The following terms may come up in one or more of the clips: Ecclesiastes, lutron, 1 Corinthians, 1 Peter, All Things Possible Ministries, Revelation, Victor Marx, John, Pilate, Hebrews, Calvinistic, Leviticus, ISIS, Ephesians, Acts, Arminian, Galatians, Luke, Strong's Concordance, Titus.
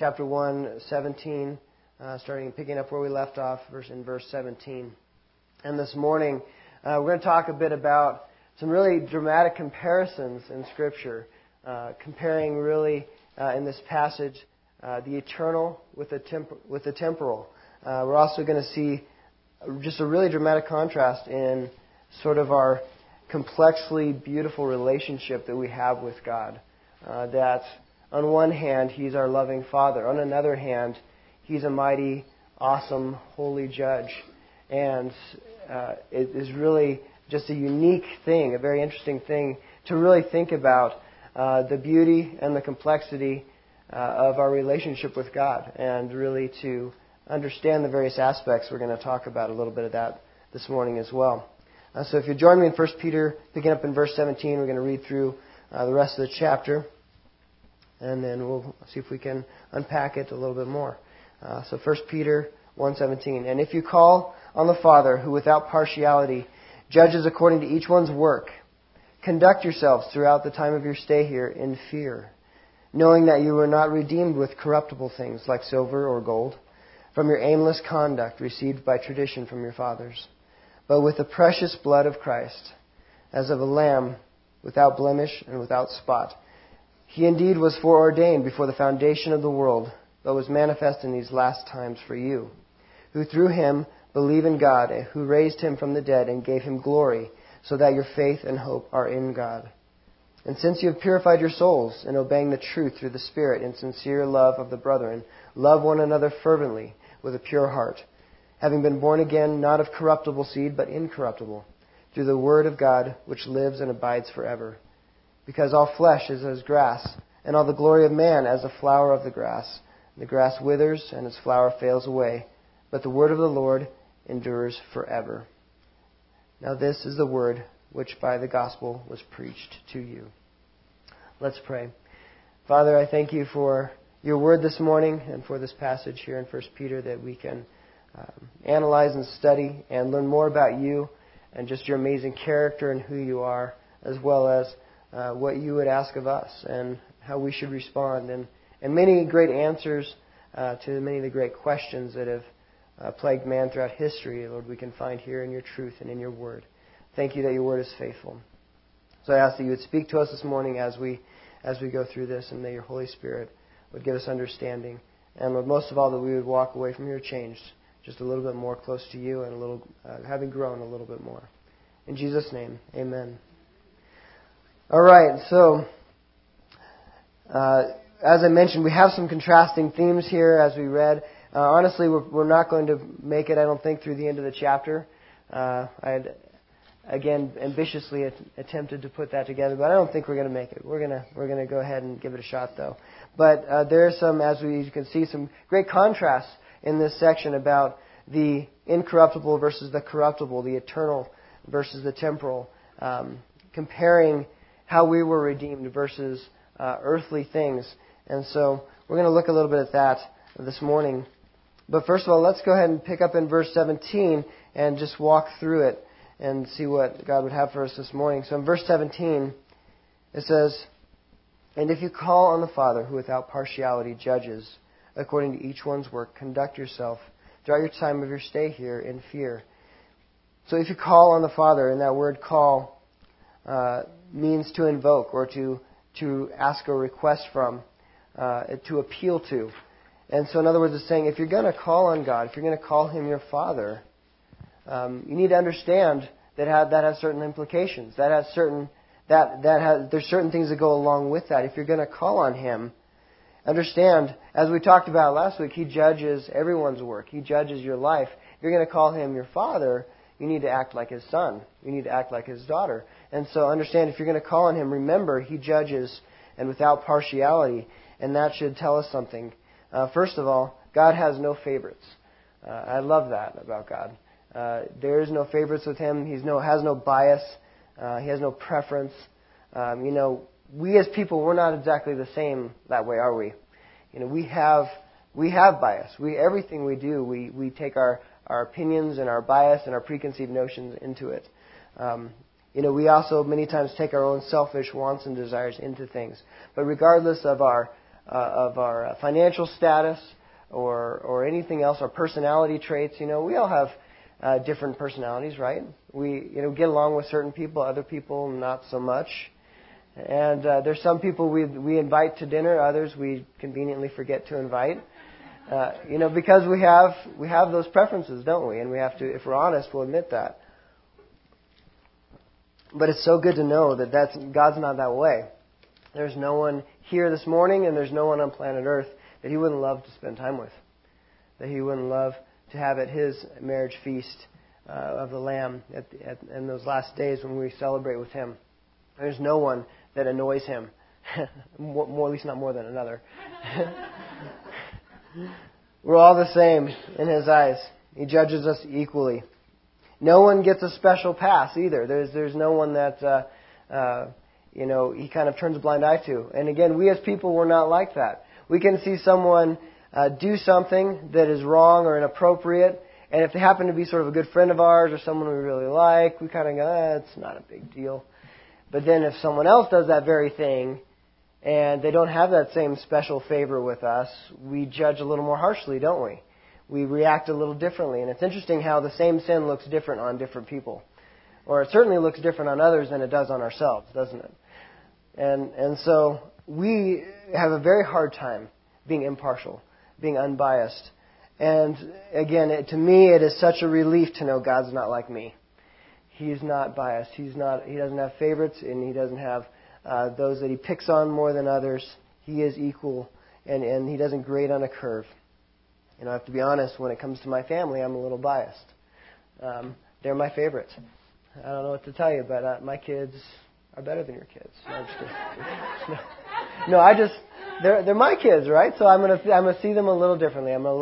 chapter 1, 17, starting picking up where we left off in verse 17. And this morning, we're going to talk a bit about some really dramatic comparisons in Scripture, comparing really in this passage the eternal with the temporal. We're also going to see just a really dramatic contrast in sort of our complexly beautiful relationship that we have with God. That on one hand, He's our loving Father. On another hand, He's a mighty, awesome, holy judge. And it is really just a unique thing, a very interesting thing to really think about the beauty and the complexity of our relationship with God, and really to understand the various aspects. We're going to talk about a little bit of that this morning as well. So if you join me in 1 Peter, picking up in verse 17, we're going to read through the rest of the chapter, and then we'll see if we can unpack it a little bit more. So 1 Peter 1:17, "And if you call on the Father, who without partiality judges according to each one's work, conduct yourselves throughout the time of your stay here in fear, knowing that you were not redeemed with corruptible things like silver or gold, from your aimless conduct received by tradition from your fathers, but with the precious blood of Christ, as of a lamb without blemish and without spot. He indeed was foreordained before the foundation of the world, but was manifest in these last times for you, who through Him believe in God, who raised Him from the dead and gave Him glory, so that your faith and hope are in God. And since you have purified your souls in obeying the truth through the Spirit in sincere love of the brethren, love one another fervently with a pure heart, having been born again, not of corruptible seed, but incorruptible, through the word of God, which lives and abides forever. Because all flesh is as grass, and all the glory of man as the flower of the grass. The grass withers, and its flower fails away, but the word of the Lord endures forever. Now this is the word which by the gospel was preached to you." Let's pray. Father, I thank You for Your word this morning and for this passage here in 1 Peter that we can analyze and study and learn more about You and just Your amazing character and who You are, as well as what You would ask of us and how we should respond, and many great answers to many of the great questions that have plagued man throughout history. Lord, we can find here in Your truth and in Your word. Thank You that Your word is faithful. So I ask that You would speak to us this morning as we go through this, and that Your Holy Spirit would give us understanding. And Lord, most of all, that we would walk away from here changed, just a little bit more close to You, and a little having grown a little bit more. In Jesus' name, amen. All right, so as I mentioned, we have some contrasting themes here as we read. Honestly, we're not going to make it, I don't think, through the end of the chapter. I had, again, ambitiously attempted to put that together, but I don't think we're going to make it. We're going to go ahead and give it a shot, though. But there are some, you can see, some great contrasts in this section about the incorruptible versus the corruptible, the eternal versus the temporal, comparing how we were redeemed versus earthly things. And so we're going to look a little bit at that this morning. But first of all, let's go ahead and pick up in verse 17 and just walk through it and see what God would have for us this morning. So in verse 17, it says, "And if you call on the Father, who without partiality judges according to each one's work, conduct yourself throughout your time of your stay here in fear." So if you call on the Father, and that word call means to invoke or to ask a request from, to appeal to. And so in other words, it's saying if you're going to call on God, if you're going to call Him your Father, you need to understand that has certain implications. There's certain things that go along with that. If you're going to call on Him, understand, as we talked about last week, He judges everyone's work. He judges your life. If you're going to call Him your Father, you need to act like His son. You need to act like His daughter. And so understand, if you're going to call on Him, remember He judges, and without partiality. And that should tell us something. First of all, God has no favorites. I love that about God. There is no favorites with Him. He has no bias. He has no preference. We as people, we're not exactly the same that way, are we? We have bias. Everything we do, we take our opinions and our bias and our preconceived notions into it. We also many times take our own selfish wants and desires into things. But regardless of our of our financial status or anything else, our personality traits. You know, we all have different personalities, right? We, you know, get along with certain people, other people not so much. And there's some people we invite to dinner, others we conveniently forget to invite. You know, because we have those preferences, don't we? And we have to, if we're honest, we'll admit that. But it's so good to know that God's not that way. There's no one here this morning, and there's no one on planet Earth that He wouldn't love to spend time with, that He wouldn't love to have at His marriage feast of the Lamb in those last days when we celebrate with Him. There's no one that annoys Him, more, at least not more than another. We're all the same in His eyes. He judges us equally. No one gets a special pass either. There's no one that you know, He kind of turns a blind eye to. And again, we as people, we're not like that. We can see someone do something that is wrong or inappropriate, and if they happen to be sort of a good friend of ours or someone we really like, we kind of go, it's not a big deal. But then if someone else does that very thing, and they don't have that same special favor with us, we judge a little more harshly, don't we? We react a little differently. And it's interesting how the same sin looks different on different people. Or it certainly looks different on others than it does on ourselves, doesn't it? And so we have a very hard time being impartial, being unbiased. And again, to me, it is such a relief to know God's not like me. He's not biased. He doesn't have favorites, and He doesn't have those that He picks on more than others. He is equal, and He doesn't grade on a curve. You know, I have to be honest, when it comes to my family, I'm a little biased. They're my favorites. I don't know what to tell you, but my kids are better than your kids. No, I'm just kidding. They're my kids, right? So I'm gonna see them a little differently. I'm gonna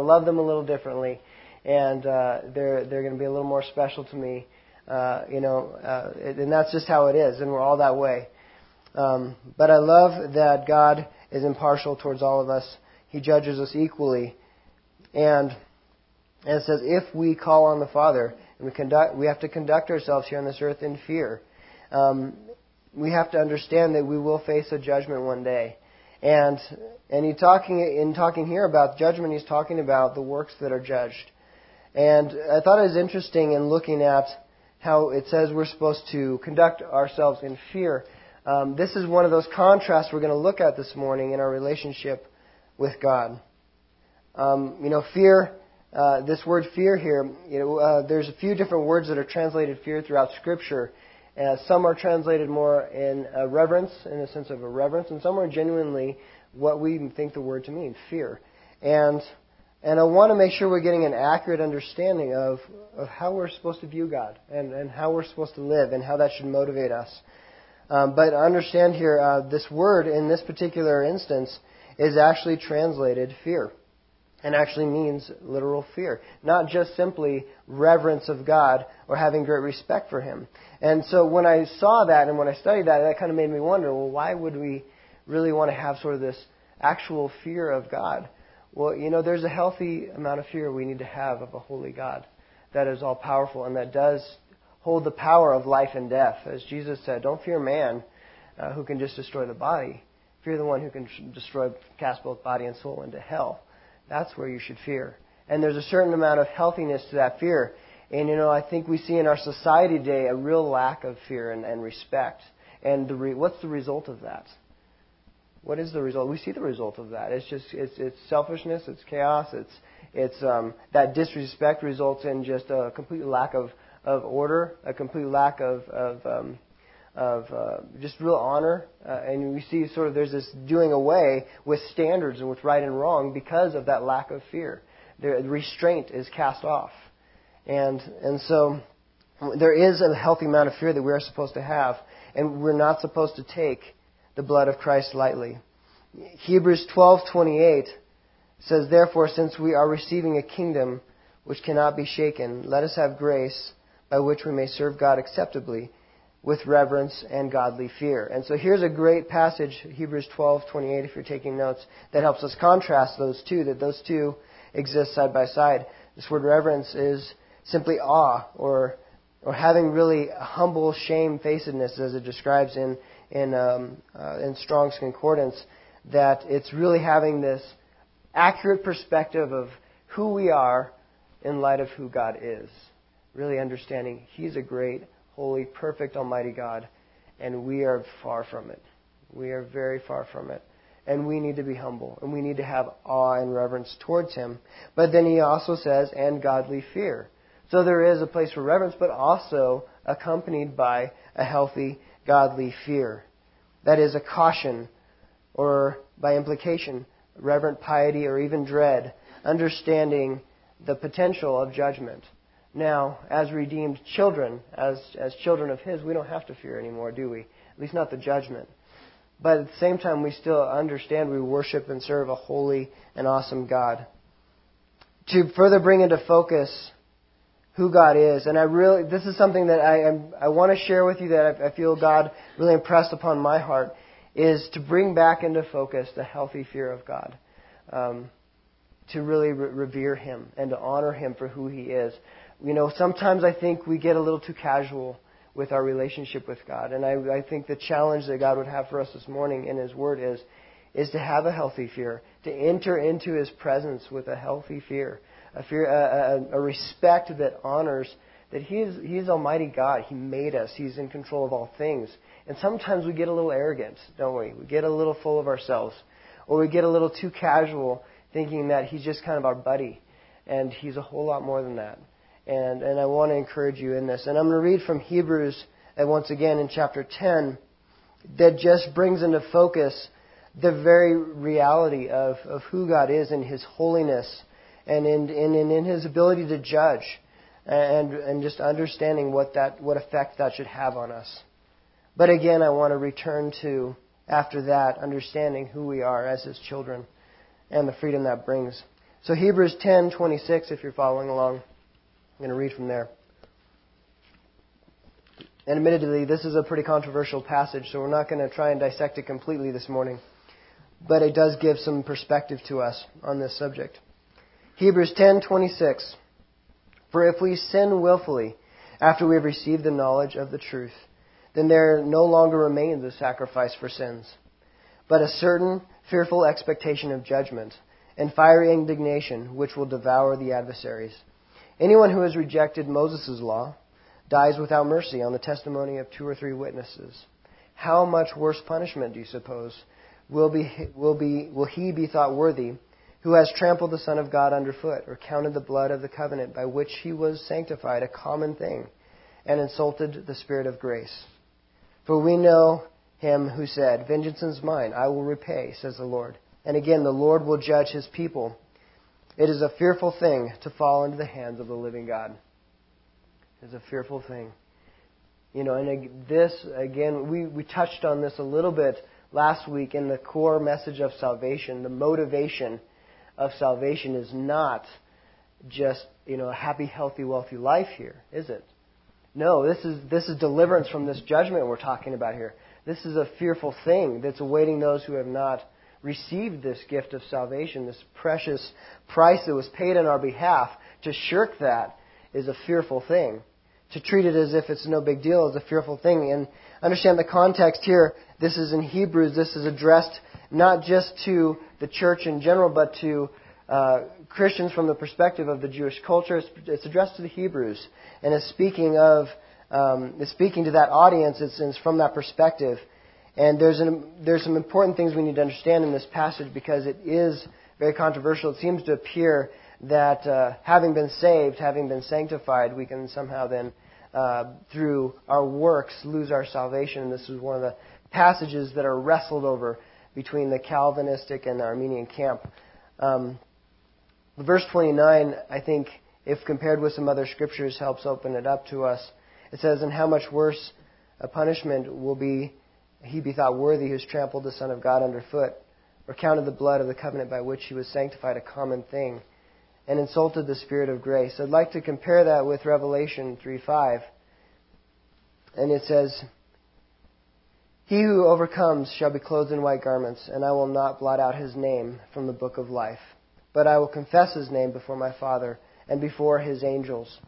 love them a little differently, and they're gonna be a little more special to me. And that's just how it is, and we're all that way. But I love that God is impartial towards all of us. He judges us equally. And it says, if we call on the Father, and we have to conduct ourselves here on this earth in fear. We have to understand that we will face a judgment one day. And in talking here about judgment, He's talking about the works that are judged. And I thought it was interesting in looking at how it says we're supposed to conduct ourselves in fear. This is one of those contrasts we're going to look at this morning in our relationship with God. Fear, this word fear here, there's a few different words that are translated fear throughout Scripture. Some are translated more in reverence, in the sense of a reverence, and some are genuinely what we think the word to mean, fear. And I want to make sure we're getting an accurate understanding of how we're supposed to view God and how we're supposed to live and how that should motivate us. But understand here, this word in this particular instance is actually translated fear and actually means literal fear, not just simply reverence of God or having great respect for Him. And so when I saw that and when I studied that, that kind of made me wonder, well, why would we really want to have sort of this actual fear of God? Well, you know, there's a healthy amount of fear we need to have of a holy God that is all-powerful and that does hold the power of life and death. As Jesus said, don't fear man who can just destroy the body. Fear the one who can cast both body and soul into hell. That's where you should fear. And there's a certain amount of healthiness to that fear. And, you know, I think we see in our society today a real lack of fear and respect. And what's the result of that? What is the result? We see the result of that. It's just it's selfishness, it's chaos, it's that disrespect results in just a complete lack of order, a complete lack of just real honor, and we see sort of there's this doing away with standards and with right and wrong because of that lack of fear. The restraint is cast off, and so there is a healthy amount of fear that we are supposed to have, and we're not supposed to take the blood of Christ lightly. Hebrews 12:28 says, therefore, since we are receiving a kingdom which cannot be shaken, let us have grace by which we may serve God acceptably with reverence and godly fear. And so here's a great passage, Hebrews 12:28, if you're taking notes, that helps us contrast those two, that those two exist side by side. This word reverence is simply awe or having really humble shamefacedness, as it describes in Strong's Concordance. that it's really having this accurate perspective of who we are in light of who God is. Really understanding He's a great, holy, perfect, almighty God, and we are far from it. We are very far from it. And we need to be humble, and we need to have awe and reverence towards Him. But then He also says, and godly fear. So there is a place for reverence, but also accompanied by a healthy, godly fear. That is a caution, or by implication, reverent piety or even dread, understanding the potential of judgment. Now, as redeemed children, as children of His, we don't have to fear anymore, do we? At least not the judgment. But at the same time, we still understand we worship and serve a holy and awesome God. To further bring into focus who God is, and this is something that I want to share with you that I feel God really impressed upon my heart, is to bring back into focus the healthy fear of God, to really revere Him and to honor Him for who He is. You know, sometimes I think we get a little too casual with our relationship with God. And I think the challenge that God would have for us this morning in His Word is to have a healthy fear, to enter into His presence with a healthy fear, a respect that honors that He is Almighty God. He made us. He's in control of all things. And sometimes we get a little arrogant, don't we? We get a little full of ourselves, or we get a little too casual, thinking that He's just kind of our buddy, and He's a whole lot more than that. And I want to encourage you in this. And I'm going to read from Hebrews, and once again in chapter 10, that just brings into focus the very reality of who God is in His holiness and in His ability to judge, and just understanding what effect that should have on us. But again, I want to return to, after that, understanding who we are as His children and the freedom that brings. So Hebrews 10:26, if you're following along. I'm going to read from there. And admittedly, this is a pretty controversial passage, so we're not going to try and dissect it completely this morning. But it does give some perspective to us on this subject. Hebrews 10:26. For if we sin willfully after we have received the knowledge of the truth, then there no longer remains a sacrifice for sins, but a certain fearful expectation of judgment and fiery indignation which will devour the adversaries. Anyone who has rejected Moses' law dies without mercy on the testimony of 2 or 3 witnesses. How much worse punishment, do you suppose, will he be thought worthy who has trampled the Son of God underfoot, or counted the blood of the covenant by which he was sanctified a common thing, and insulted the Spirit of grace? For we know Him who said, "Vengeance is mine, I will repay, says the Lord." And again, the Lord will judge His people. It is a fearful thing to fall into the hands of the living God. It is a fearful thing. You know, and this, again, we touched on this a little bit last week in the core message of salvation. The motivation of salvation is not just, you know, a happy, healthy, wealthy life here, is it? No, this is deliverance from this judgment we're talking about here. This is a fearful thing that's awaiting those who have not received this gift of salvation, this precious price that was paid on our behalf. To shirk that is a fearful thing. To treat it as if it's no big deal is a fearful thing. And understand the context here. This is in Hebrews. This is addressed not just to the church in general, but to Christians from the perspective of the Jewish culture. It's addressed to the Hebrews, and it's speaking to that audience. It's from that perspective. And there's some important things we need to understand in this passage, because it is very controversial. It seems to appear that having been saved, having been sanctified, we can somehow then, through our works, lose our salvation. And this is one of the passages that are wrestled over between the Calvinistic and the Arminian camp. Verse 29, I think, if compared with some other scriptures, helps open it up to us. It says, "And how much worse a punishment will be he be thought worthy who has trampled the Son of God underfoot, or counted the blood of the covenant by which he was sanctified a common thing, and insulted the Spirit of grace." I'd like to compare that with Revelation 3:5. And it says, "He who overcomes shall be clothed in white garments, and I will not blot out his name from the book of life, but I will confess his name before my Father and before his angels."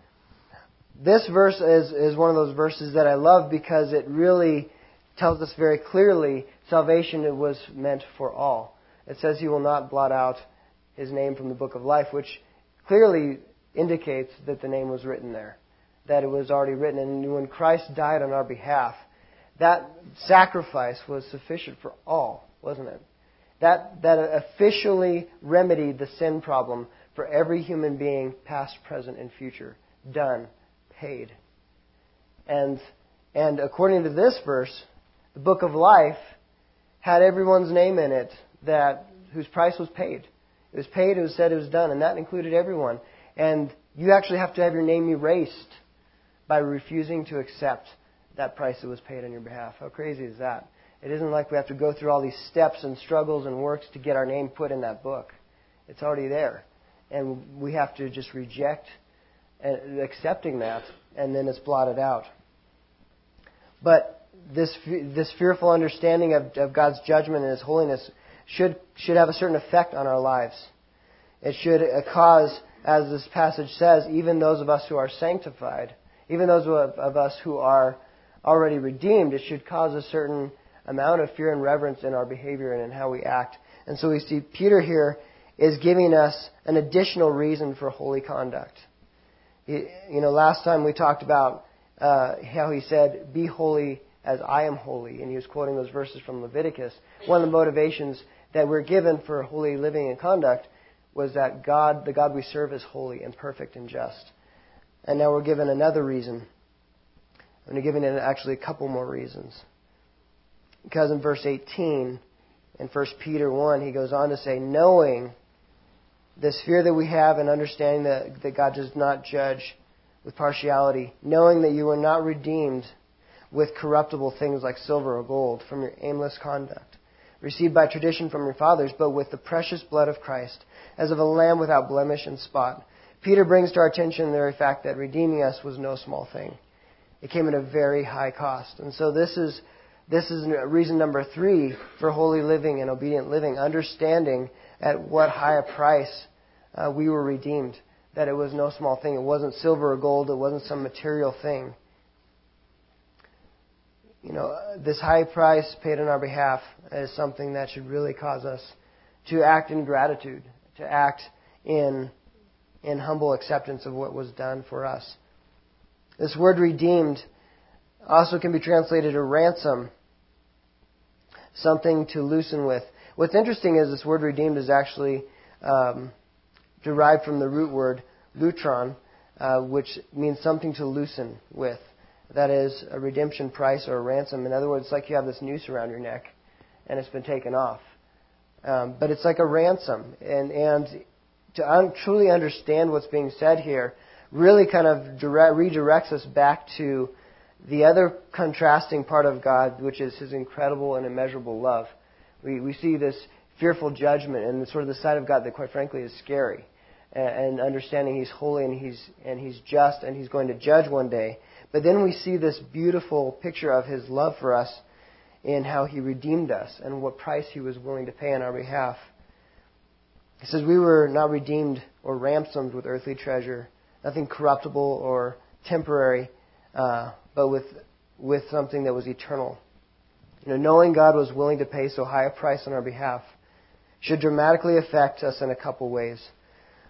This verse is one of those verses that I love, because it really tells us very clearly salvation was meant for all. It says he will not blot out his name from the book of life, which clearly indicates that the name was written there, that it was already written. And when Christ died on our behalf, that sacrifice was sufficient for all, wasn't it? That officially remedied the sin problem for every human being, past, present, and future. Done. Paid. And according to this verse, the book of life had everyone's name in it that whose price was paid. It was paid, it was said, it was done, and that included everyone. And you actually have to have your name erased by refusing to accept that price that was paid on your behalf. How crazy is that? It isn't like we have to go through all these steps and struggles and works to get our name put in that book. It's already there. And we have to just reject accepting that, and then it's blotted out. But this fearful understanding of God's judgment and His holiness should have a certain effect on our lives. It should cause, as this passage says, even those of us who are sanctified, even those of us who are already redeemed, it should cause a certain amount of fear and reverence in our behavior and in how we act. And so we see Peter here is giving us an additional reason for holy conduct. Last time we talked about how he said, "Be holy as I am holy," and he was quoting those verses from Leviticus. One of the motivations that we're given for holy living and conduct was that God, the God we serve, is holy and perfect and just. And now we're given another reason. I'm giving it actually a couple more reasons. Because in verse 18, in 1 Peter 1, he goes on to say, knowing this fear that we have and understanding that God does not judge with partiality, knowing that you were not redeemed with corruptible things like silver or gold from your aimless conduct, received by tradition from your fathers, but with the precious blood of Christ, as of a lamb without blemish and spot. Peter brings to our attention the very fact that redeeming us was no small thing. It came at a very high cost. And so this is reason number 3 for holy living and obedient living, understanding at what high a price we were redeemed, that it was no small thing. It wasn't silver or gold. It wasn't some material thing. This high price paid on our behalf is something that should really cause us to act in gratitude, to act in humble acceptance of what was done for us. This word redeemed also can be translated a ransom, something to loosen with. What's interesting is this word redeemed is actually derived from the root word lutron, which means something to loosen with. That is a redemption price or a ransom. In other words, it's like you have this noose around your neck and it's been taken off. But it's like a ransom. And to truly understand what's being said here really kind of redirects us back to the other contrasting part of God, which is His incredible and immeasurable love. We see this fearful judgment and sort of the side of God that, quite frankly, is scary. And understanding He's holy and He's just and He's going to judge one day. But then we see this beautiful picture of His love for us in how He redeemed us and what price He was willing to pay on our behalf. He says, we were not redeemed or ransomed with earthly treasure, nothing corruptible or temporary, but with something that was eternal. Knowing God was willing to pay so high a price on our behalf should dramatically affect us in a couple ways.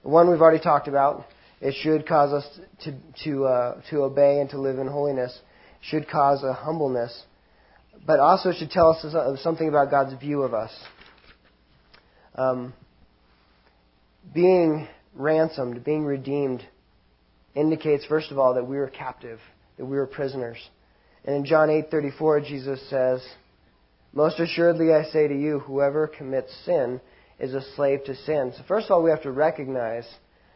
One we've already talked about. It should cause us to obey and to live in holiness. It should cause a humbleness. But also it should tell us something about God's view of us. Being ransomed, being redeemed, indicates, first of all, that we were captive, that we were prisoners. And in John 8:34, Jesus says, "Most assuredly I say to you, whoever commits sin is a slave to sin." So first of all, we have to recognize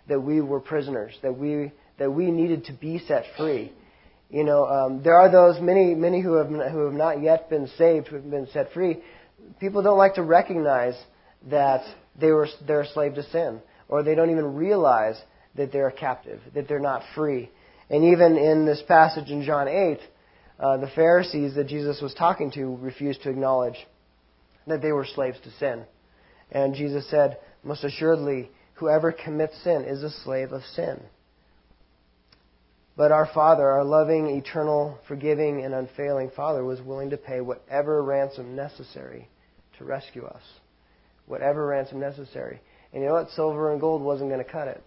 that we were prisoners, that we needed to be set free. There are those many who have not yet been saved, who have been set free. People don't like to recognize that they're a slave to sin, or they don't even realize that they're a captive, that they're not free. And even in this passage in John 8, the Pharisees that Jesus was talking to refused to acknowledge that they were slaves to sin. And Jesus said, "Most assuredly, whoever commits sin is a slave of sin." But our Father, our loving, eternal, forgiving, and unfailing Father, was willing to pay whatever ransom necessary to rescue us. Whatever ransom necessary. And you know what? Silver and gold wasn't going to cut it.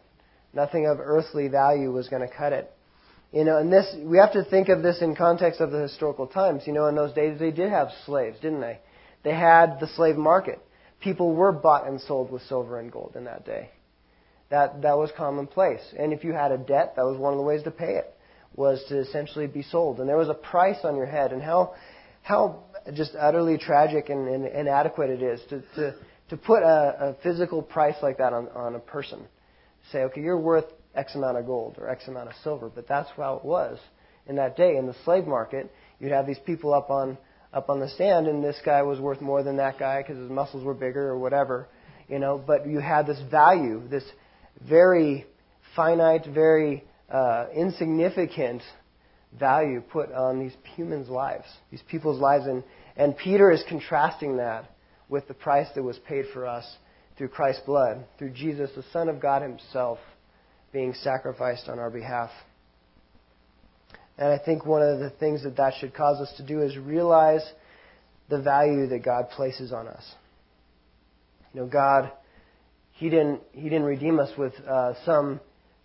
Nothing of earthly value was going to cut it. You know, and this, we have to think of this in context of the historical times. You know, in those days they did have slaves, didn't they? They had the slave market. People were bought and sold with silver and gold in that day. That was commonplace. And if you had a debt, that was one of the ways to pay it, was to essentially be sold. And there was a price on your head. And how just utterly tragic and inadequate it is to put a physical price like that on a person. Say, okay, you're worth X amount of gold or X amount of silver. But that's how it was in that day. In the slave market, you'd have these people up on the stand, and this guy was worth more than that guy because his muscles were bigger or whatever. You know, but you had this value, this very finite, very insignificant value put on these humans' lives, these people's lives. And Peter is contrasting that with the price that was paid for us through Christ's blood, through Jesus, the Son of God himself, being sacrificed on our behalf. And I think one of the things that should cause us to do is realize the value that God places on us. You know, God, He didn't redeem us with some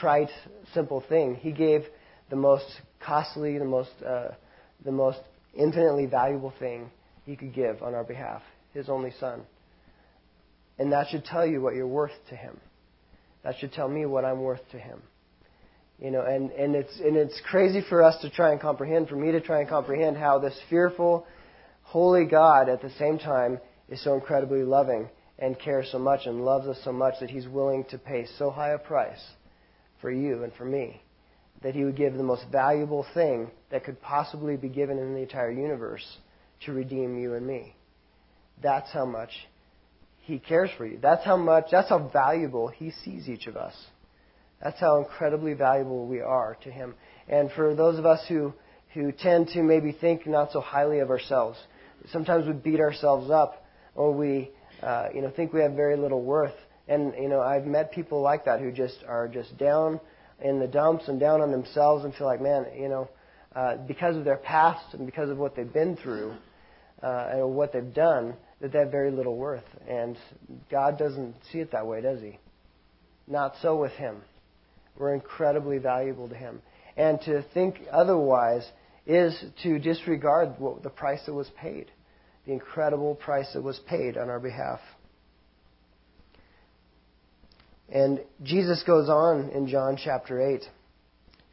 trite, simple thing. He gave the most costly, the most infinitely valuable thing He could give on our behalf, His only Son. And that should tell you what you're worth to Him. That should tell me what I'm worth to Him. You know, and it's crazy for us to try and comprehend, for me to try and comprehend how this fearful, holy God at the same time is so incredibly loving and cares so much and loves us so much that He's willing to pay so high a price for you and for me that He would give the most valuable thing that could possibly be given in the entire universe to redeem you and me. That's how much He cares for you. That's how valuable He sees each of us. That's how incredibly valuable we are to Him. And for those of us who tend to maybe think not so highly of ourselves, sometimes we beat ourselves up, or we think we have very little worth. And, you know, I've met people like that who just are just down in the dumps and down on themselves and feel like, man, you know, because of their past and because of what they've been through and what they've done, that they have very little worth. And God doesn't see it that way, does He? Not so with Him. We're incredibly valuable to Him. And to think otherwise is to disregard the price that was paid. The incredible price that was paid on our behalf. And Jesus goes on in John chapter 8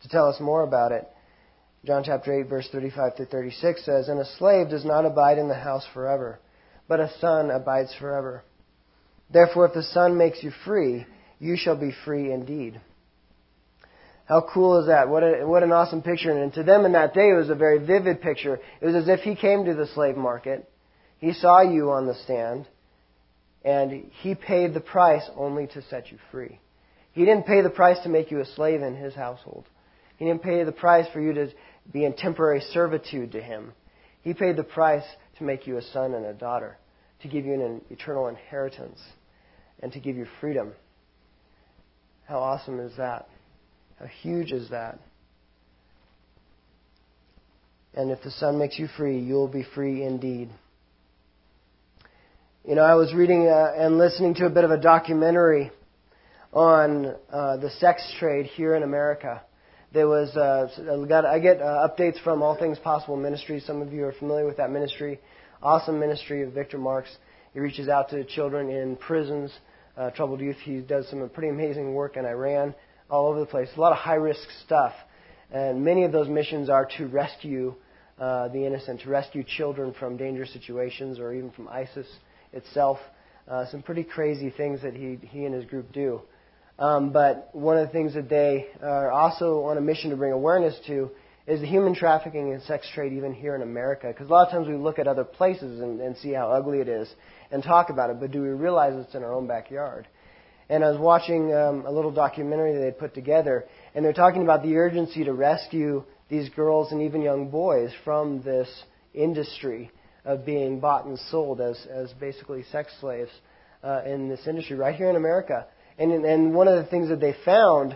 to tell us more about it. John chapter 8, verse 35 through 36 says, "And a slave does not abide in the house forever, but a son abides forever. Therefore, if the Son makes you free, you shall be free indeed." How cool is that? What an awesome picture. And to them in that day, it was a very vivid picture. It was as if He came to the slave market. He saw you on the stand, and He paid the price only to set you free. He didn't pay the price to make you a slave in His household. He didn't pay the price for you to be in temporary servitude to Him. He paid the price to make you a son and a daughter, to give you an eternal inheritance, and to give you freedom. How awesome is that? How huge is that? And if the Son makes you free, you'll be free indeed. You know, I was reading and listening to a bit of a documentary on the sex trade here in America. There was I get updates from All Things Possible Ministries. Some of you are familiar with that ministry. Awesome ministry of Victor Marx. He reaches out to children in prisons, troubled youth. He does some pretty amazing work in Iran, all over the place. A lot of high-risk stuff. And many of those missions are to rescue the innocent, to rescue children from dangerous situations or even from ISIS itself. Some pretty crazy things that he and his group do. But one of the things that they are also on a mission to bring awareness to is the human trafficking and sex trade even here in America. Because a lot of times we look at other places and see how ugly it is and talk about it, but do we realize it's in our own backyard? And I was watching a little documentary that they put together, and they're talking about the urgency to rescue these girls and even young boys from this industry of being bought and sold as basically sex slaves in this industry right here in America. And one of the things that they found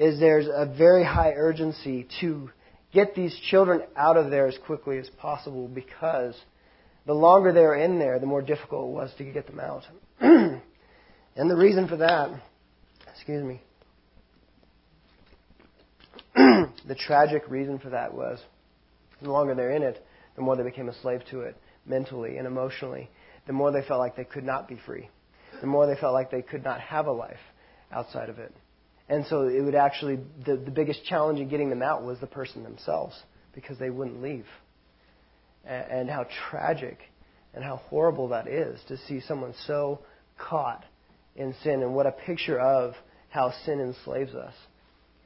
is there's a very high urgency to get these children out of there as quickly as possible, because the longer they were in there, the more difficult it was to get them out. And the reason for that, the tragic reason for that was the longer they're in it, the more they became a slave to it mentally and emotionally, the more they felt like they could not be free, the more they felt like they could not have a life outside of it. And so it would actually, the biggest challenge in getting them out was the person themselves, because they wouldn't leave. And how tragic and how horrible that is to see someone so caught in sin, and what a picture of how sin enslaves us.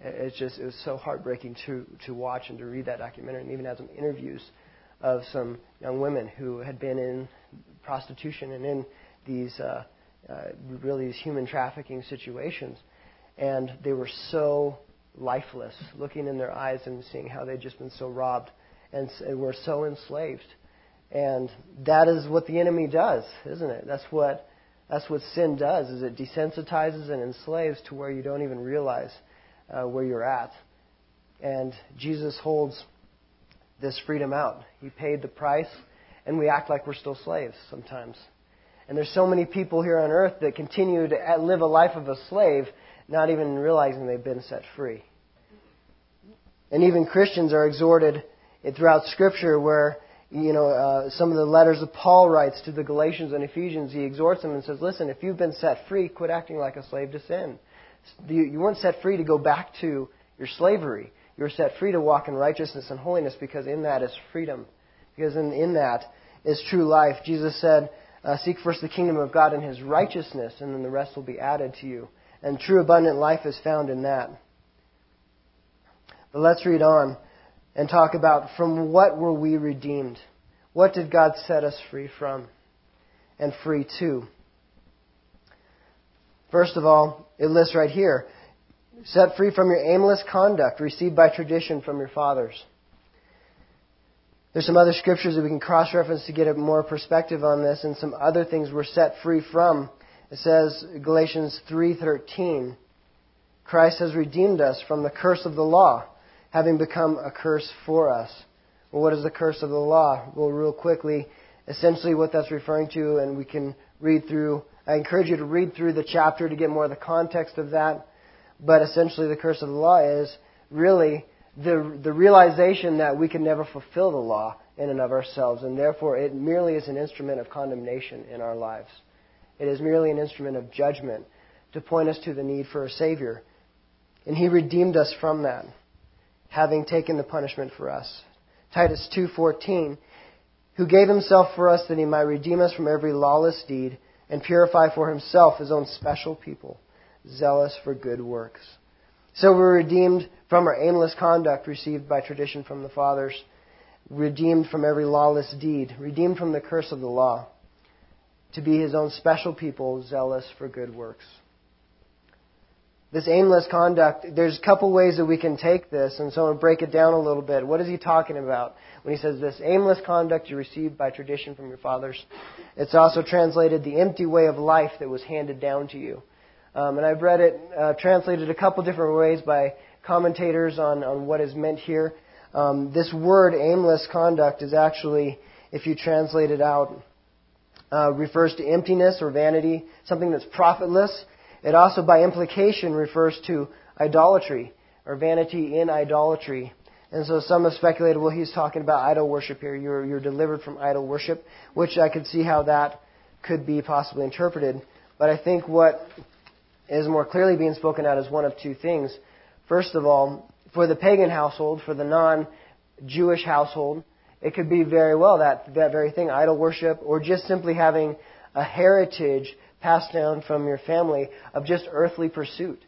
It was so heartbreaking to watch and to read that documentary, and even have some interviews of some young women who had been in prostitution and in these really these human trafficking situations. And they were so lifeless, looking in their eyes and seeing how they'd just been so robbed and were so enslaved. And that is what the enemy does, isn't it? That's what sin does, is it desensitizes and enslaves to where you don't even realize where you're at. And Jesus holds this freedom out. He paid the price, and we act like we're still slaves sometimes. And there's so many people here on earth that continue to live a life of a slave, not even realizing they've been set free. And even Christians are exhorted throughout Scripture, where some of the letters that Paul writes to the Galatians and Ephesians, he exhorts them and says, listen, if you've been set free, quit acting like a slave to sin. You weren't set free to go back to your slavery. You were set free to walk in righteousness and holiness, because in that is freedom. Because in that is true life. Jesus said, seek first the kingdom of God and His righteousness, and then the rest will be added to you. And true abundant life is found in that. But let's read on and talk about, from what were we redeemed? What did God set us free from and free to? First of all, it lists right here, set free from your aimless conduct received by tradition from your fathers. There's some other scriptures that we can cross-reference to get a more perspective on this, and some other things we're set free from. It says, Galatians 3:13, Christ has redeemed us from the curse of the law, having become a curse for us. Well, what is the curse of the law? Well, real quickly, essentially what that's referring to, and we can read through, I encourage you to read through the chapter to get more of the context of that. But essentially the curse of the law is really the realization that we can never fulfill the law in and of ourselves, and therefore it merely is an instrument of condemnation in our lives. It is merely an instrument of judgment to point us to the need for a Savior. And He redeemed us from that, having taken the punishment for us. Titus 2:14, who gave Himself for us that He might redeem us from every lawless deed and purify for Himself His own special people, zealous for good works. So we're redeemed from our aimless conduct received by tradition from the fathers, redeemed from every lawless deed, redeemed from the curse of the law, to be His own special people, zealous for good works. This aimless conduct, there's a couple ways that we can take this, and so I'm going to break it down a little bit. What is he talking about when he says this aimless conduct you received by tradition from your fathers? It's also translated the empty way of life that was handed down to you. And I've read it translated a couple different ways by commentators on what is meant here. This word aimless conduct is actually, if you translate it out, refers to emptiness or vanity, something that's profitless. It also, by implication, refers to idolatry or vanity in idolatry. And so some have speculated, well, he's talking about idol worship here. You're delivered from idol worship, which I could see how that could be possibly interpreted. But I think what is more clearly being spoken out is one of two things. First of all, for the pagan household, for the non-Jewish household, it could be very well that very thing, idol worship, or just simply having a heritage passed down from your family of just earthly pursuit,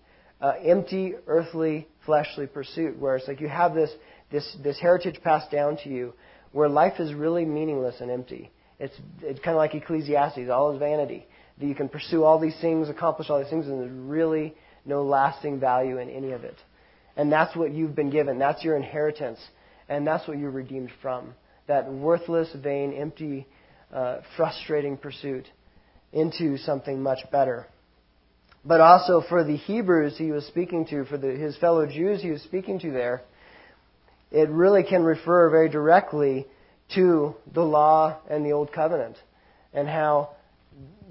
empty, earthly, fleshly pursuit, where it's like you have this heritage passed down to you where life is really meaningless and empty. It's kind of like Ecclesiastes, all is vanity, that you can pursue all these things, accomplish all these things, and there's really no lasting value in any of it. And that's what you've been given. That's your inheritance, and that's what you're redeemed from, that worthless, vain, empty, frustrating pursuit into something much better. but also for the Hebrews he was speaking to, for his fellow Jews he was speaking to there, it really can refer very directly to the law and the Old Covenant, and how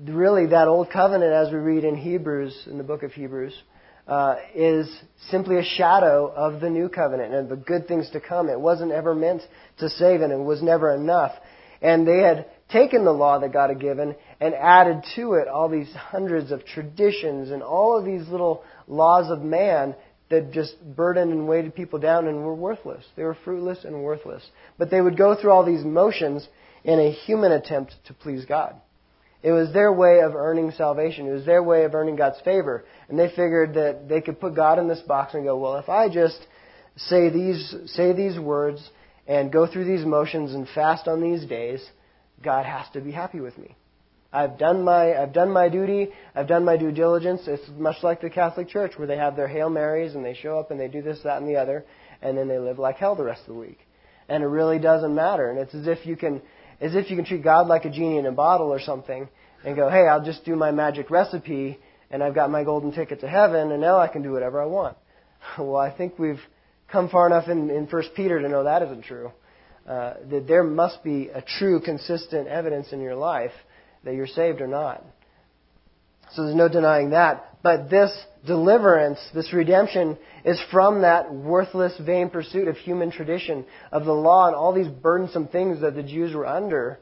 really that Old Covenant, as we read in Hebrews, in the book of Hebrews, is simply a shadow of the New Covenant and the good things to come. It wasn't ever meant to save, and it was never enough. And they had taken the law that God had given and added to it all these hundreds of traditions and all of these little laws of man that just burdened and weighted people down and were worthless. They were fruitless and worthless. But they would go through all these motions in a human attempt to please God. It was their way of earning salvation. It was their way of earning God's favor. And they figured that they could put God in this box and go, well, if I just say these words and go through these motions and fast on these days, God has to be happy with me. I've done my duty. I've done my due diligence. It's much like the Catholic Church, where they have their Hail Marys and they show up and they do this, that, and the other, and then they live like hell the rest of the week. And it really doesn't matter. And it's as if you can treat God like a genie in a bottle or something and go, hey, I'll just do my magic recipe and I've got my golden ticket to heaven and now I can do whatever I want. Well, I think we've come far enough in 1 Peter to know that isn't true. That there must be a true, consistent evidence in your life that you're saved or not. So there's no denying that. But this deliverance, this redemption, is from that worthless, vain pursuit of human tradition, of the law, and all these burdensome things that the Jews were under.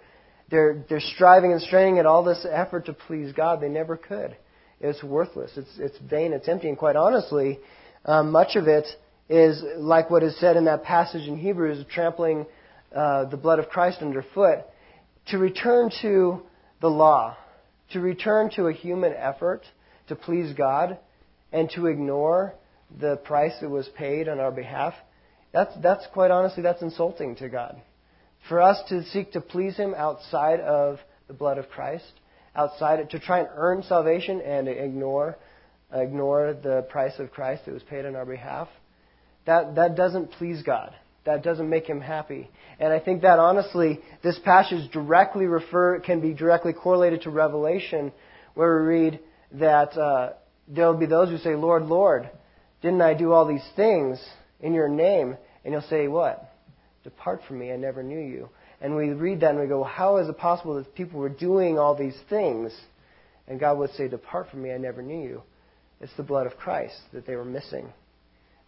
They're striving and straining at all this effort to please God. They never could. It's worthless. It's vain. It's empty. And quite honestly, much of it is like what is said in that passage in Hebrews, trampling the blood of Christ underfoot. To return to the law, to return to a human effort to please God and to ignore the price that was paid on our behalf, that's quite honestly, that's insulting to God. For us to seek to please Him outside of the blood of Christ, outside to try and earn salvation and ignore the price of Christ that was paid on our behalf, that doesn't please God. That doesn't make Him happy. And I think that honestly, this passage can be directly correlated to Revelation, where we read that there will be those who say, Lord, Lord, didn't I do all these things in your name? And He'll say, what? Depart from me, I never knew you. And we read that and we go, well, how is it possible that people were doing all these things? And God would say, depart from me, I never knew you. It's the blood of Christ that they were missing.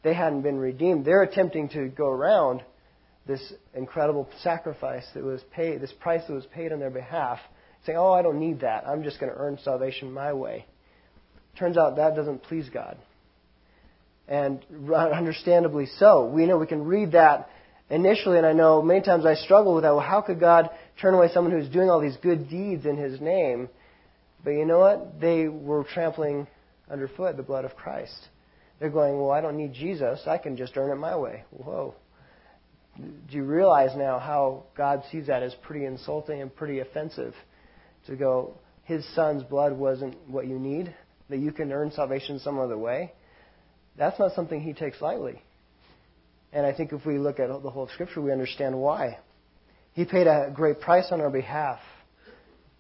They hadn't been redeemed. They're attempting to go around this incredible sacrifice that was paid, this price that was paid on their behalf, saying, oh, I don't need that. I'm just going to earn salvation my way. Turns out that doesn't please God. And understandably so. We know we can read that initially, and I know many times I struggle with that. Well, how could God turn away someone who's doing all these good deeds in His name? But you know what? They were trampling underfoot the blood of Christ. They're going, well, I don't need Jesus. I can just earn it my way. Whoa. Do you realize now how God sees that as pretty insulting and pretty offensive? To go, His Son's blood wasn't what you need, that you can earn salvation some other way. That's not something He takes lightly. And I think if we look at the whole of Scripture, we understand why. He paid a great price on our behalf,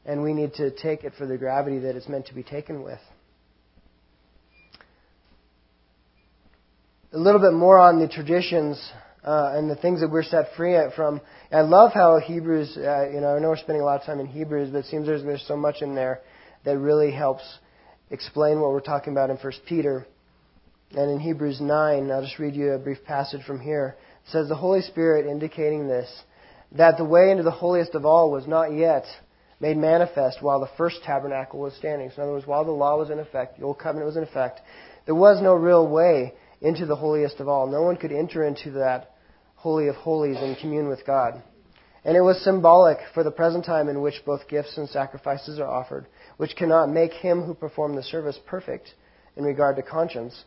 and we need to take it for the gravity that it's meant to be taken with. A little bit more on the traditions and the things that we're set free from. I love how Hebrews, I know we're spending a lot of time in Hebrews, but it seems there's so much in there that really helps explain what we're talking about in 1 Peter. And in Hebrews 9, I'll just read you a brief passage from here. It says, the Holy Spirit indicating this, that the way into the holiest of all was not yet made manifest while the first tabernacle was standing. So in other words, while the law was in effect, the Old Covenant was in effect, there was no real way into the holiest of all. No one could enter into that holy of holies and commune with God. And it was symbolic for the present time in which both gifts and sacrifices are offered, which cannot make him who performed the service perfect in regard to conscience,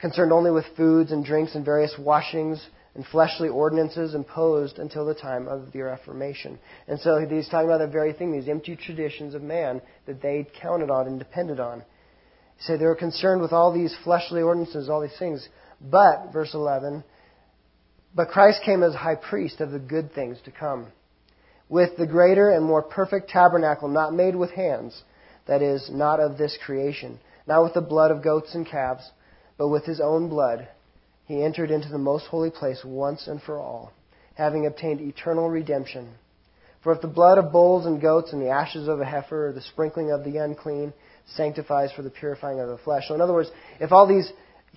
concerned only with foods and drinks and various washings and fleshly ordinances imposed until the time of the Reformation. And so he's talking about the very thing, these empty traditions of man that they counted on and depended on. So they were concerned with all these fleshly ordinances, all these things. But, verse 11, but Christ came as high priest of the good things to come, with the greater and more perfect tabernacle, not made with hands, that is, not of this creation, not with the blood of goats and calves, but with his own blood, he entered into the most holy place once and for all, having obtained eternal redemption. For if the blood of bulls and goats and the ashes of a heifer or the sprinkling of the unclean sanctifies for the purifying of the flesh. So in other words, if all these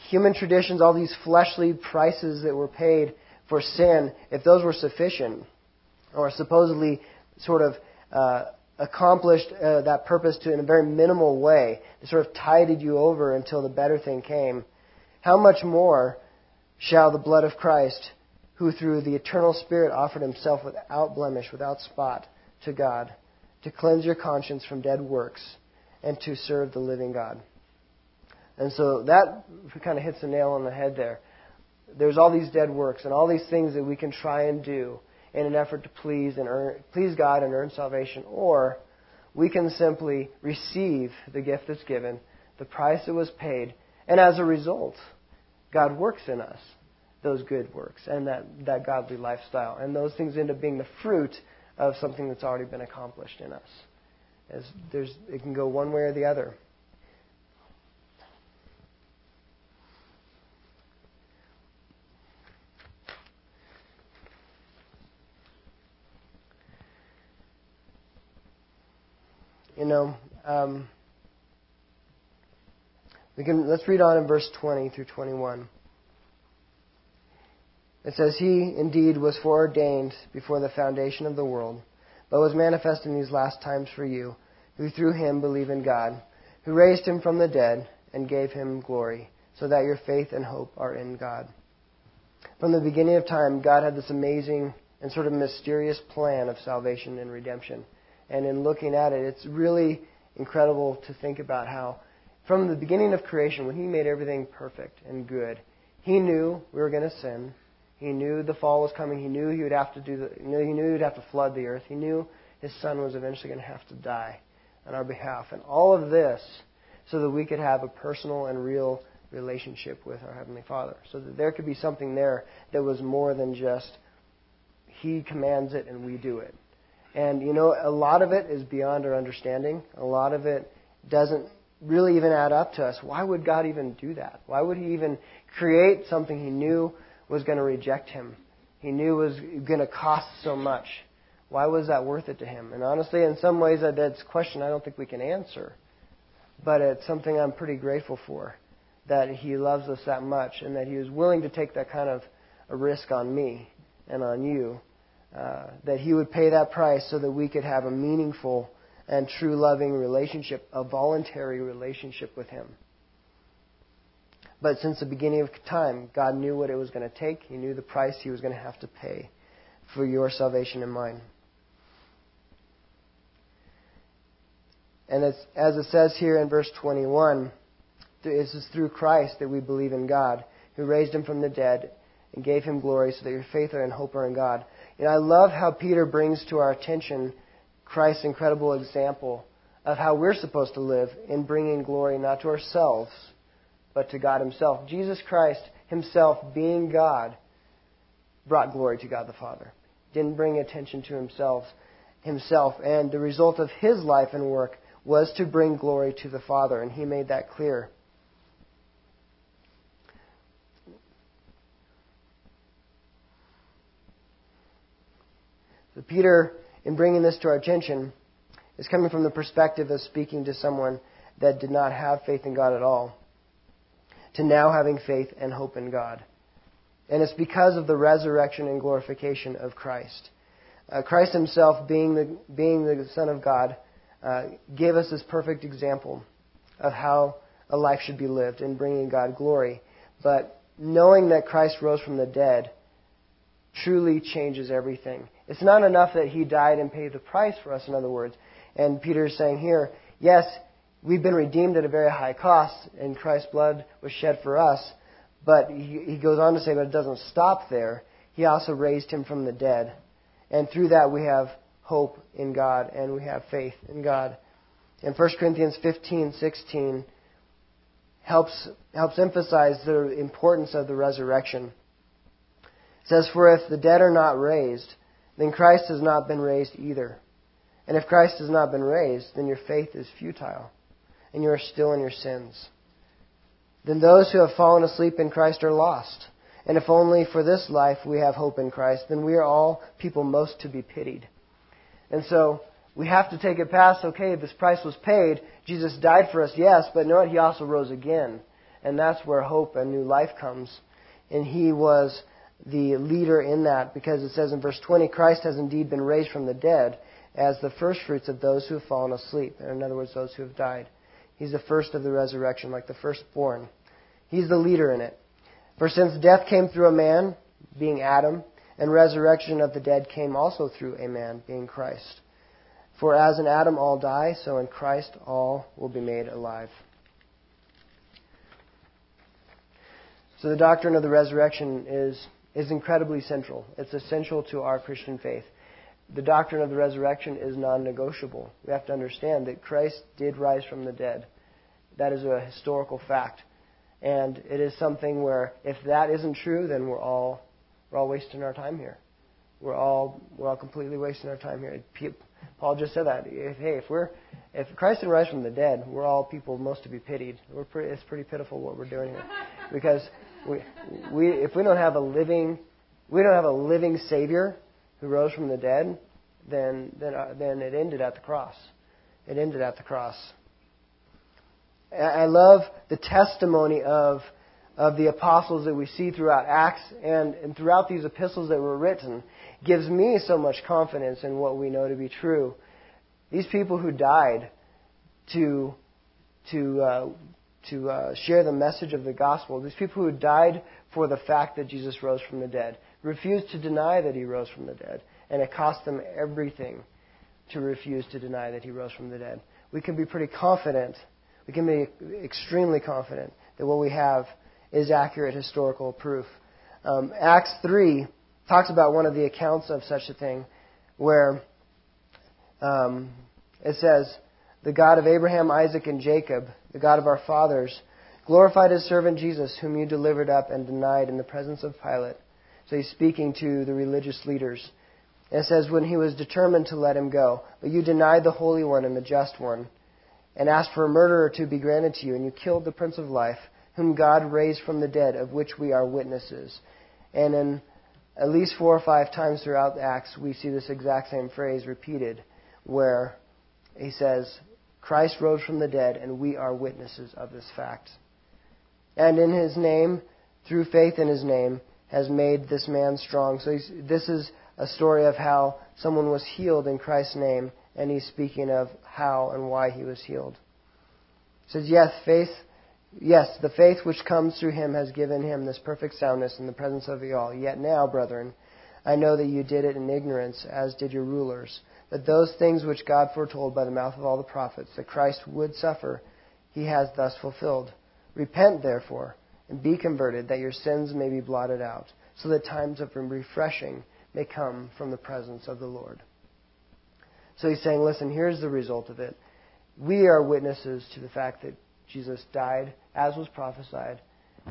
human traditions, all these fleshly prices that were paid for sin, if those were sufficient or supposedly sort of accomplished that purpose in a very minimal way, it sort of tided you over until the better thing came, how much more shall the blood of Christ, who through the eternal Spirit offered himself without blemish, without spot to God, to cleanse your conscience from dead works and to serve the living God. And so that kind of hits the nail on the head there. There's all these dead works and all these things that we can try and do in an effort to please God and earn salvation, or we can simply receive the gift that's given, the price that was paid, and as a result, God works in us those good works and that godly lifestyle. And those things end up being the fruit of something that's already been accomplished in us. It can go one way or the other. You know, let's read on in verse 20 through 21. It says, "He indeed was foreordained before the foundation of the world, but was manifest in these last times for you, who through him believe in God, who raised him from the dead and gave him glory, so that your faith and hope are in God." From the beginning of time, God had this amazing and sort of mysterious plan of salvation and redemption. And in looking at it, it's really incredible to think about how from the beginning of creation, when he made everything perfect and good, he knew we were going to sin. He knew the fall was coming. He knew he would have to he knew he would have to flood the earth. He knew his son was eventually going to have to die on our behalf. And all of this so that we could have a personal and real relationship with our Heavenly Father. So that there could be something there that was more than just he commands it and we do it. And, you know, a lot of it is beyond our understanding. A lot of it doesn't really even add up to us. Why would God even do that? Why would he even create something he knew was going to reject him? He knew it was going to cost so much. Why was that worth it to him? And honestly, in some ways, that's a question I don't think we can answer. But it's something I'm pretty grateful for, that he loves us that much and that he was willing to take that kind of a risk on me and on you, that he would pay that price so that we could have a meaningful and true loving relationship, a voluntary relationship with him. But since the beginning of time, God knew what it was going to take. He knew the price he was going to have to pay for your salvation and mine. And as it says here in verse 21, this is through Christ that we believe in God, who raised him from the dead and gave him glory, so that your faith and hope are in God. You know, I love how Peter brings to our attention Christ's incredible example of how we're supposed to live in bringing glory not to ourselves, but to God himself. Jesus Christ himself, being God, brought glory to God the Father. Didn't bring attention to himself. And the result of his life and work was to bring glory to the Father. And he made that clear. So Peter, in bringing this to our attention, is coming from the perspective of speaking to someone that did not have faith in God at all, to now having faith and hope in God. And it's because of the resurrection and glorification of Christ. Christ himself, being the Son of God, gave us this perfect example of how a life should be lived in bringing God glory. But knowing that Christ rose from the dead truly changes everything. It's not enough that he died and paid the price for us, in other words. And Peter is saying here, yes, we've been redeemed at a very high cost, and Christ's blood was shed for us. But he goes on to say, but it doesn't stop there. He also raised him from the dead. And through that, we have hope in God, and we have faith in God. And 1 Corinthians 15:16 helps emphasize the importance of the resurrection. It says, "For if the dead are not raised, then Christ has not been raised either. And if Christ has not been raised, then your faith is futile, and you are still in your sins. Then those who have fallen asleep in Christ are lost. And if only for this life we have hope in Christ, then we are all people most to be pitied. And so we have to take it past, okay, this price was paid. Jesus died for us, yes, but know what? He also rose again. And that's where hope and new life comes. And He was the leader in that, because it says in verse 20, Christ has indeed been raised from the dead as the first fruits of those who have fallen asleep. And in other words, those who have died. He's the first of the resurrection, like the firstborn. He's the leader in it. For since death came through a man, being Adam, and resurrection of the dead came also through a man, being Christ. For as in Adam all die, so in Christ all will be made alive. So the doctrine of the resurrection is incredibly central. It's essential to our Christian faith. The doctrine of the resurrection is non-negotiable. We have to understand that Christ did rise from the dead. That is a historical fact. And it is something where if that isn't true, then we're all wasting our time here. We're all completely wasting our time here. Paul just said that. If Christ didn't rise from the dead, we're all people most to be pitied. It's pretty pitiful what we're doing here, because if we don't have a living Savior who rose from the dead, then it ended at the cross. It ended at the cross. I love the testimony of the apostles that we see throughout Acts and throughout these epistles that were written. It gives me so much confidence in what we know to be true. These people who died to share the message of the gospel, these people who died for the fact that Jesus rose from the dead, refused to deny that He rose from the dead, and it cost them everything to refuse to deny that He rose from the dead. We can be pretty confident. We can be extremely confident that what we have is accurate historical proof. Acts 3 talks about one of the accounts of such a thing where it says, "The God of Abraham, Isaac, and Jacob, the God of our fathers, glorified His servant Jesus, whom you delivered up and denied in the presence of Pilate." So He's speaking to the religious leaders. And it says, "When He was determined to let Him go, but you denied the Holy One and the Just One, and asked for a murderer to be granted to you, and you killed the Prince of Life, whom God raised from the dead, of which we are witnesses." And in at least 4 or 5 times throughout Acts, we see this exact same phrase repeated, where he says, "Christ rose from the dead, and we are witnesses of this fact. And in His name, through faith in His name, has made this man strong." So this is a story of how someone was healed in Christ's name, and he's speaking of how and why he was healed. He says, the faith which comes through Him has given Him this perfect soundness in the presence of you all. Yet now, brethren, I know that you did it in ignorance, as did your rulers. But those things which God foretold by the mouth of all the prophets, that Christ would suffer, He has thus fulfilled. Repent, therefore, and be converted, that your sins may be blotted out, so that times of refreshing may come from the presence of the Lord. So he's saying, listen, here's the result of it. We are witnesses to the fact that Jesus died, as was prophesied,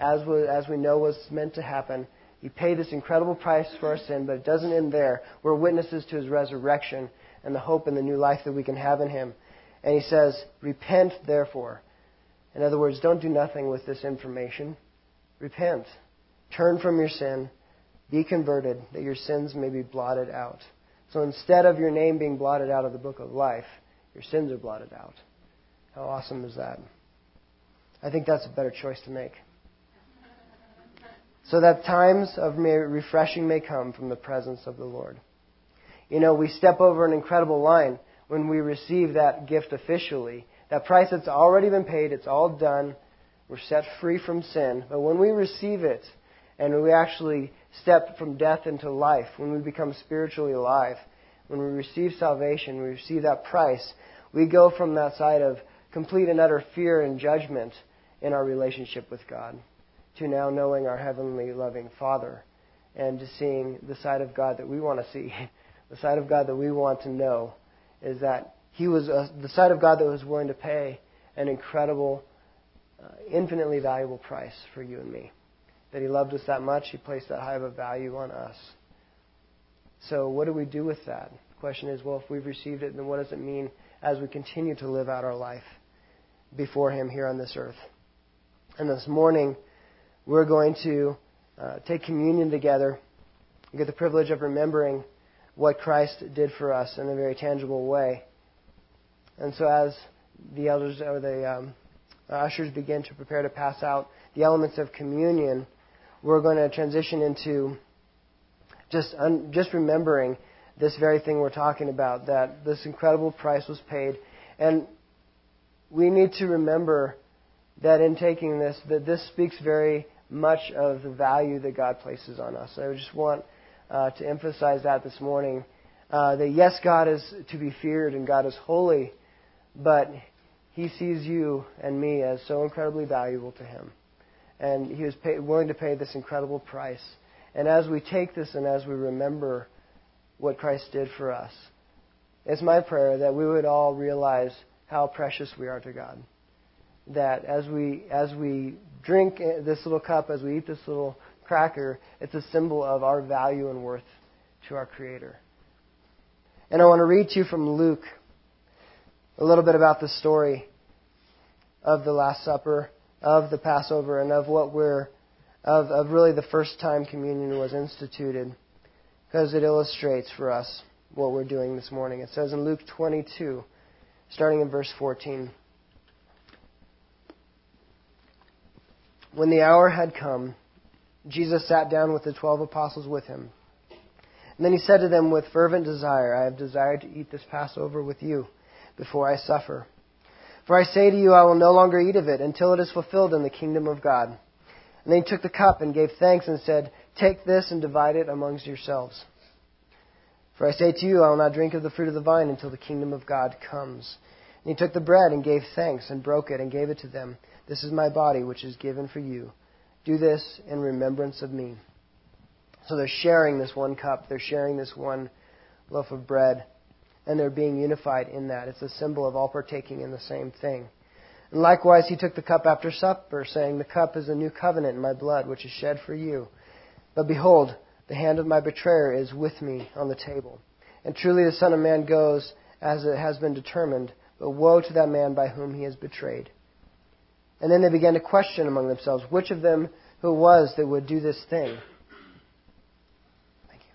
as we know was meant to happen. He paid this incredible price for our sin, but it doesn't end there. We're witnesses to His resurrection and the hope and the new life that we can have in Him. And he says, repent, therefore. In other words, don't do nothing with this information. Repent. Turn from your sin. Be converted, that your sins may be blotted out. So instead of your name being blotted out of the book of life, your sins are blotted out. How awesome is that? I think that's a better choice to make. So that times of refreshing may come from the presence of the Lord. You know, we step over an incredible line when we receive that gift officially. That price that's already been paid, it's all done. We're set free from sin. But when we receive it, and we actually step from death into life, when we become spiritually alive, when we receive salvation, we receive that price, we go from that side of complete and utter fear and judgment in our relationship with God to now knowing our heavenly loving Father and to seeing the side of God that we want to see, the side of God that we want to know, is that He was the side of God that was willing to pay an incredible, infinitely valuable price for you and me. That He loved us that much, He placed that high of a value on us. So what do we do with that? The question is, well, if we've received it, then what does it mean as we continue to live out our life? before Him here on this earth. And this morning, we're going to take communion together and get the privilege of remembering what Christ did for us in a very tangible way. And so as the elders or the ushers begin to prepare to pass out the elements of communion, we're going to transition into just remembering this very thing we're talking about, that this incredible price was paid. And we need to remember that in taking this, that this speaks very much of the value that God places on us. So I just want to emphasize that this morning, that yes, God is to be feared and God is holy, but He sees you and me as so incredibly valuable to Him. And He was willing to pay this incredible price. And as we take this and as we remember what Christ did for us, it's my prayer that we would all realize how precious we are to God. That as we drink this little cup, as we eat this little cracker, it's a symbol of our value and worth to our Creator. And I want to read to you from Luke a little bit about the story of the Last Supper, of the Passover, and of what of really the first time communion was instituted, because it illustrates for us what we're doing this morning. It says in Luke 22, starting in verse 14, "When the hour had come, Jesus sat down with the 12 apostles with him. And then he said to them with fervent desire, 'I have desired to eat this Passover with you before I suffer. For I say to you, I will no longer eat of it until it is fulfilled in the kingdom of God.' And then he took the cup and gave thanks and said, 'Take this and divide it amongst yourselves. For I say to you, I will not drink of the fruit of the vine until the kingdom of God comes.' And he took the bread and gave thanks and broke it and gave it to them. 'This is my body, which is given for you. Do this in remembrance of me.'" So they're sharing this one cup. They're sharing this one loaf of bread. And they're being unified in that. It's a symbol of all partaking in the same thing. "And likewise, he took the cup after supper, saying, 'The cup is a new covenant in my blood, which is shed for you. But behold, the hand of my betrayer is with me on the table. And truly the Son of Man goes as it has been determined, but woe to that man by whom he is betrayed.' And then they began to question among themselves which of them who was that would do this thing." Thank you.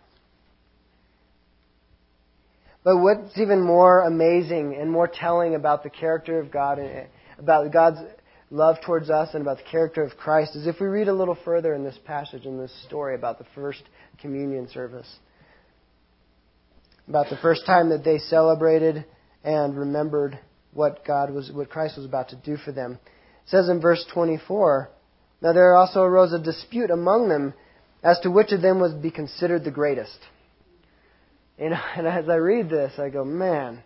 But what's even more amazing and more telling about the character of God and about God's love towards us and about the character of Christ is if we read a little further in this passage, in this story about the first communion service, about the first time that they celebrated and remembered what Christ was about to do for them. It says in verse 24, "Now there also arose a dispute among them as to which of them was to be considered the greatest." And as I read this, I go, man,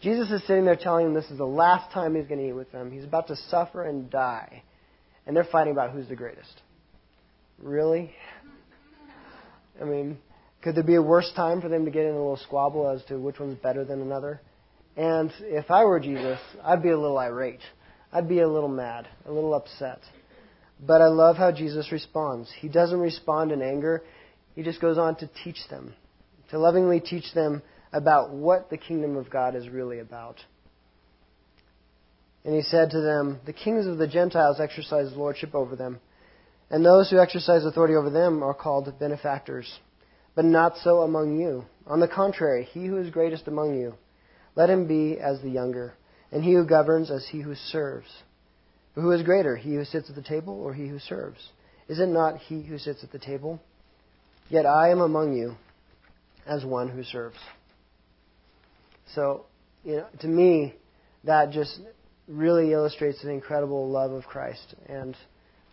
Jesus is sitting there telling them this is the last time he's going to eat with them. He's about to suffer and die. And they're fighting about who's the greatest. Really? I mean, could there be a worse time for them to get in a little squabble as to which one's better than another? And if I were Jesus, I'd be a little irate. I'd be a little mad, a little upset. But I love how Jesus responds. He doesn't respond in anger. He just goes on to teach them, to lovingly teach them about what the kingdom of God is really about. And he said to them, "The kings of the Gentiles exercise lordship over them, and those who exercise authority over them are called benefactors. But not so among you. On the contrary, he who is greatest among you, let him be as the younger, and he who governs as he who serves. But who is greater, he who sits at the table or he who serves? Is it not he who sits at the table? Yet I am among you as one who serves." So, to me, that just really illustrates an incredible love of Christ and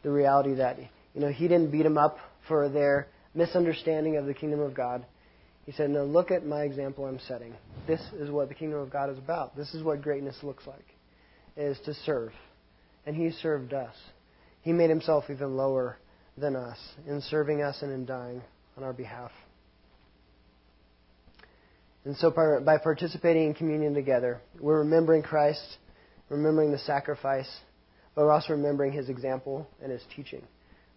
the reality that, he didn't beat them up for their misunderstanding of the kingdom of God. He said, "No, look at my example I'm setting. This is what the kingdom of God is about. This is what greatness looks like, is to serve." And he served us. He made himself even lower than us in serving us and in dying on our behalf. And so by participating in communion together, we're remembering Christ, remembering the sacrifice, but we're also remembering his example and his teaching.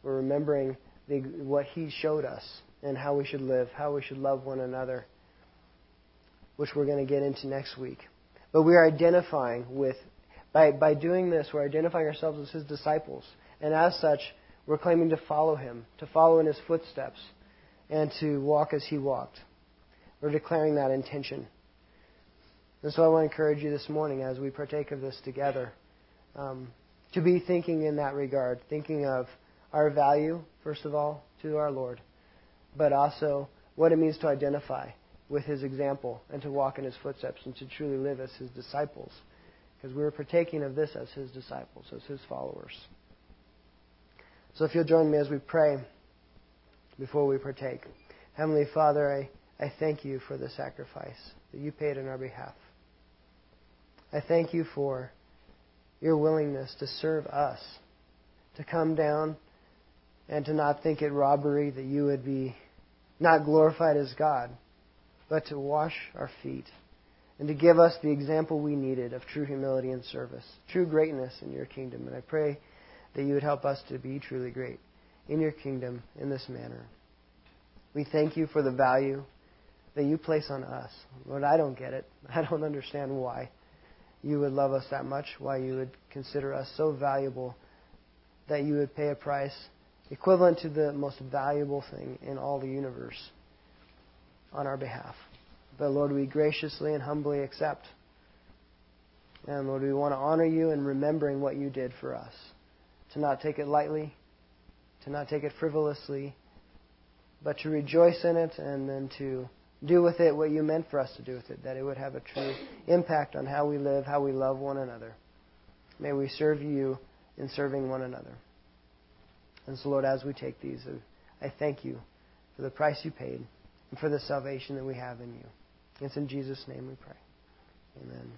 We're remembering what he showed us and how we should live, how we should love one another, which we're going to get into next week. But we are identifying with, By doing this, we're identifying ourselves as his disciples. And as such, we're claiming to follow him, to follow in his footsteps, and to walk as he walked. We're declaring that intention. And so I want to encourage you this morning as we partake of this together to be thinking in that regard, thinking of our value, first of all, to our Lord, but also what it means to identify with his example and to walk in his footsteps and to truly live as his disciples, because we're partaking of this as his disciples, as his followers. So if you'll join me as we pray before we partake. Heavenly Father, I thank you for the sacrifice that you paid on our behalf. I thank you for your willingness to serve us, to come down and to not think it robbery that you would be not glorified as God, but to wash our feet and to give us the example we needed of true humility and service, true greatness in your kingdom. And I pray that you would help us to be truly great in your kingdom in this manner. We thank you for the value that you place on us. Lord, I don't get it. I don't understand why you would love us that much, why you would consider us so valuable that you would pay a price equivalent to the most valuable thing in all the universe on our behalf. But Lord, we graciously and humbly accept. And Lord, we want to honor you in remembering what you did for us. To not take it lightly, to not take it frivolously, but to rejoice in it and then to do with it what you meant for us to do with it, that it would have a true impact on how we live, how we love one another. May we serve you in serving one another. And so, Lord, as we take these, I thank you for the price you paid and for the salvation that we have in you. It's in Jesus' name we pray. Amen.